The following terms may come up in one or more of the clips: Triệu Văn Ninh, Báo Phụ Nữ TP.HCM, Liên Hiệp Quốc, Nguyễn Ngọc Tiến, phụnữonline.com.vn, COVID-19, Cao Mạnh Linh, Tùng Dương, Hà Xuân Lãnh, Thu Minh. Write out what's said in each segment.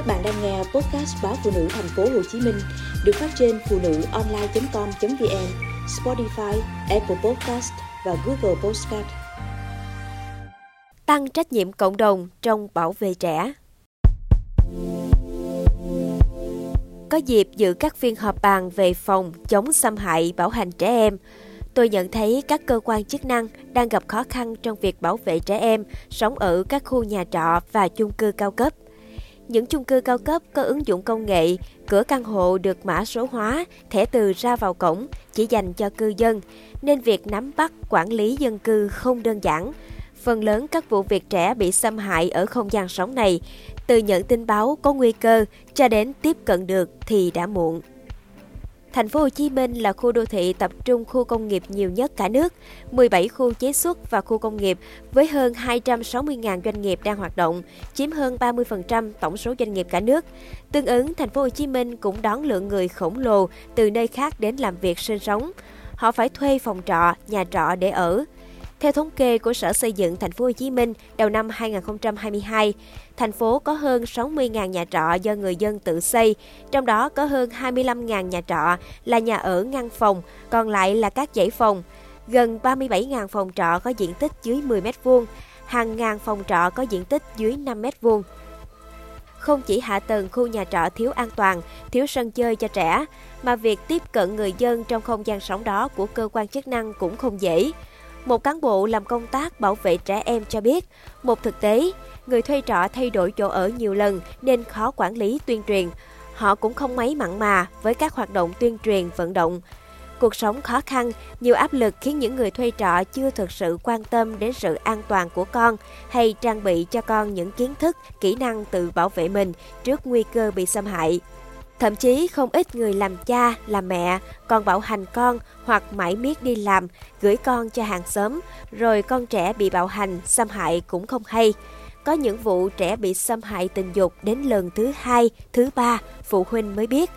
Các bạn đang nghe podcast Báo Phụ Nữ TP.HCM được phát trên phụnữonline.com.vn, Spotify, Apple Podcast và Google Podcast. Tăng trách nhiệm cộng đồng trong bảo vệ trẻ. Có dịp dự các phiên họp bàn về phòng chống xâm hại bạo hành trẻ em, tôi nhận thấy các cơ quan chức năng đang gặp khó khăn trong việc bảo vệ trẻ em sống ở các khu nhà trọ và chung cư cao cấp. Những chung cư cao cấp có ứng dụng công nghệ, cửa căn hộ được mã số hóa, thẻ từ ra vào cổng chỉ dành cho cư dân, nên việc nắm bắt, quản lý dân cư không đơn giản. Phần lớn các vụ việc trẻ bị xâm hại ở không gian sống này, từ nhận tin báo có nguy cơ cho đến tiếp cận được thì đã muộn. Thành phố Hồ Chí Minh là khu đô thị tập trung khu công nghiệp nhiều nhất cả nước, 17 khu chế xuất và khu công nghiệp với hơn 260.000 doanh nghiệp đang hoạt động, chiếm hơn 30% tổng số doanh nghiệp cả nước. Tương ứng, Thành phố Hồ Chí Minh cũng đón lượng người khổng lồ từ nơi khác đến làm việc sinh sống. Họ phải thuê phòng trọ, nhà trọ để ở. Theo thống kê của Sở Xây dựng Thành phố Hồ Chí Minh, đầu năm 2022, thành phố có hơn 60.000 nhà trọ do người dân tự xây, trong đó có hơn 25.000 nhà trọ là nhà ở ngăn phòng, còn lại là các dãy phòng. Gần 37.000 phòng trọ có diện tích dưới 10 m2, hàng ngàn phòng trọ có diện tích dưới 5 m2. Không chỉ hạ tầng khu nhà trọ thiếu an toàn, thiếu sân chơi cho trẻ, mà việc tiếp cận người dân trong không gian sống đó của cơ quan chức năng cũng không dễ. Một cán bộ làm công tác bảo vệ trẻ em cho biết, một thực tế, người thuê trọ thay đổi chỗ ở nhiều lần nên khó quản lý tuyên truyền. Họ cũng không mấy mặn mà với các hoạt động tuyên truyền, vận động. Cuộc sống khó khăn, nhiều áp lực khiến những người thuê trọ chưa thực sự quan tâm đến sự an toàn của con hay trang bị cho con những kiến thức, kỹ năng tự bảo vệ mình trước nguy cơ bị xâm hại. Thậm chí không ít người làm cha, làm mẹ còn bạo hành con hoặc mãi miết đi làm, gửi con cho hàng xóm, rồi con trẻ bị bạo hành, xâm hại cũng không hay. Có những vụ trẻ bị xâm hại tình dục đến lần thứ 2, thứ 3, phụ huynh mới biết.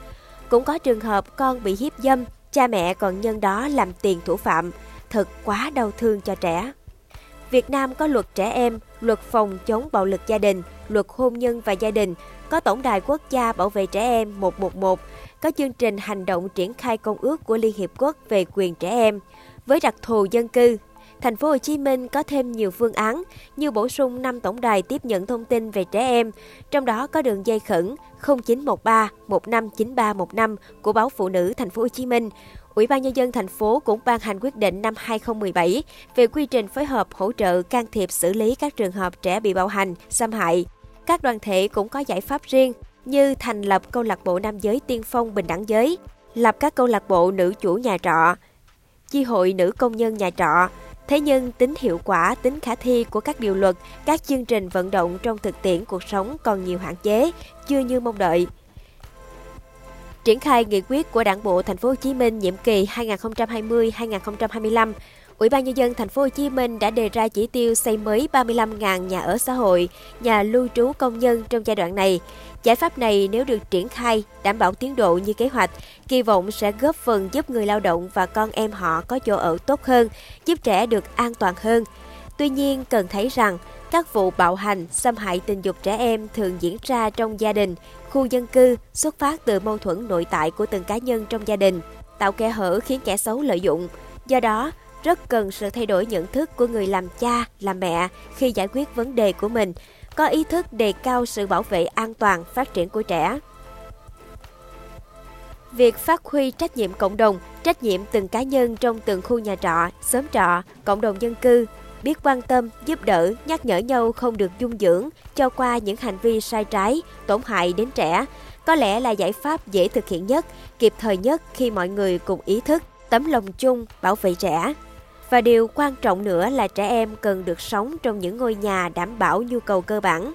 Cũng có trường hợp con bị hiếp dâm, cha mẹ còn nhân đó làm tiền thủ phạm. Thật quá đau thương cho trẻ. Việt Nam có luật trẻ em, luật phòng chống bạo lực gia đình, luật hôn nhân và gia đình, có Tổng đài Quốc gia bảo vệ trẻ em 111, có chương trình hành động triển khai Công ước của Liên Hiệp Quốc về quyền trẻ em. Với đặc thù dân cư, Thành phố Hồ Chí Minh có thêm nhiều phương án như bổ sung 5 tổng đài tiếp nhận thông tin về trẻ em, trong đó có đường dây khẩn 0913 159315 của Báo Phụ Nữ Thành phố Hồ Chí Minh. Ủy ban Nhân dân thành phố cũng ban hành quyết định năm 2017 về quy trình phối hợp hỗ trợ can thiệp xử lý các trường hợp trẻ bị bạo hành, xâm hại. Các đoàn thể cũng có giải pháp riêng như thành lập câu lạc bộ nam giới tiên phong bình đẳng giới, lập các câu lạc bộ nữ chủ nhà trọ, chi hội nữ công nhân nhà trọ. Thế nhưng tính hiệu quả, tính khả thi của các điều luật, các chương trình vận động trong thực tiễn cuộc sống còn nhiều hạn chế, chưa như mong đợi. Triển khai nghị quyết của Đảng bộ Thành phố Hồ Chí Minh nhiệm kỳ 2020-2025, Ủy ban Nhân dân Thành phố Hồ Chí Minh đã đề ra chỉ tiêu xây mới 35.000 nhà ở xã hội, nhà lưu trú công nhân trong giai đoạn này. Giải pháp này nếu được triển khai, đảm bảo tiến độ như kế hoạch, kỳ vọng sẽ góp phần giúp người lao động và con em họ có chỗ ở tốt hơn, giúp trẻ được an toàn hơn. Tuy nhiên, cần thấy rằng các vụ bạo hành, xâm hại tình dục trẻ em thường diễn ra trong gia đình, khu dân cư, xuất phát từ mâu thuẫn nội tại của từng cá nhân trong gia đình, tạo kẽ hở khiến kẻ xấu lợi dụng. Do đó, rất cần sự thay đổi nhận thức của người làm cha, làm mẹ khi giải quyết vấn đề của mình, có ý thức đề cao sự bảo vệ an toàn, phát triển của trẻ. Việc phát huy trách nhiệm cộng đồng, trách nhiệm từng cá nhân trong từng khu nhà trọ, xóm trọ, cộng đồng dân cư, biết quan tâm, giúp đỡ, nhắc nhở nhau không được dung dưỡng, cho qua những hành vi sai trái, tổn hại đến trẻ, có lẽ là giải pháp dễ thực hiện nhất, kịp thời nhất khi mọi người cùng ý thức, tấm lòng chung, bảo vệ trẻ. Và điều quan trọng nữa là trẻ em cần được sống trong những ngôi nhà đảm bảo nhu cầu cơ bản,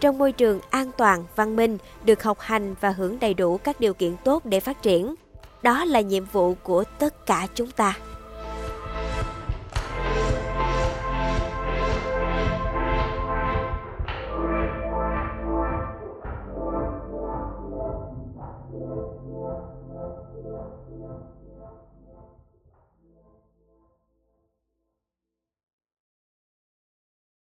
trong môi trường an toàn, văn minh, được học hành và hưởng đầy đủ các điều kiện tốt để phát triển. Đó là nhiệm vụ của tất cả chúng ta.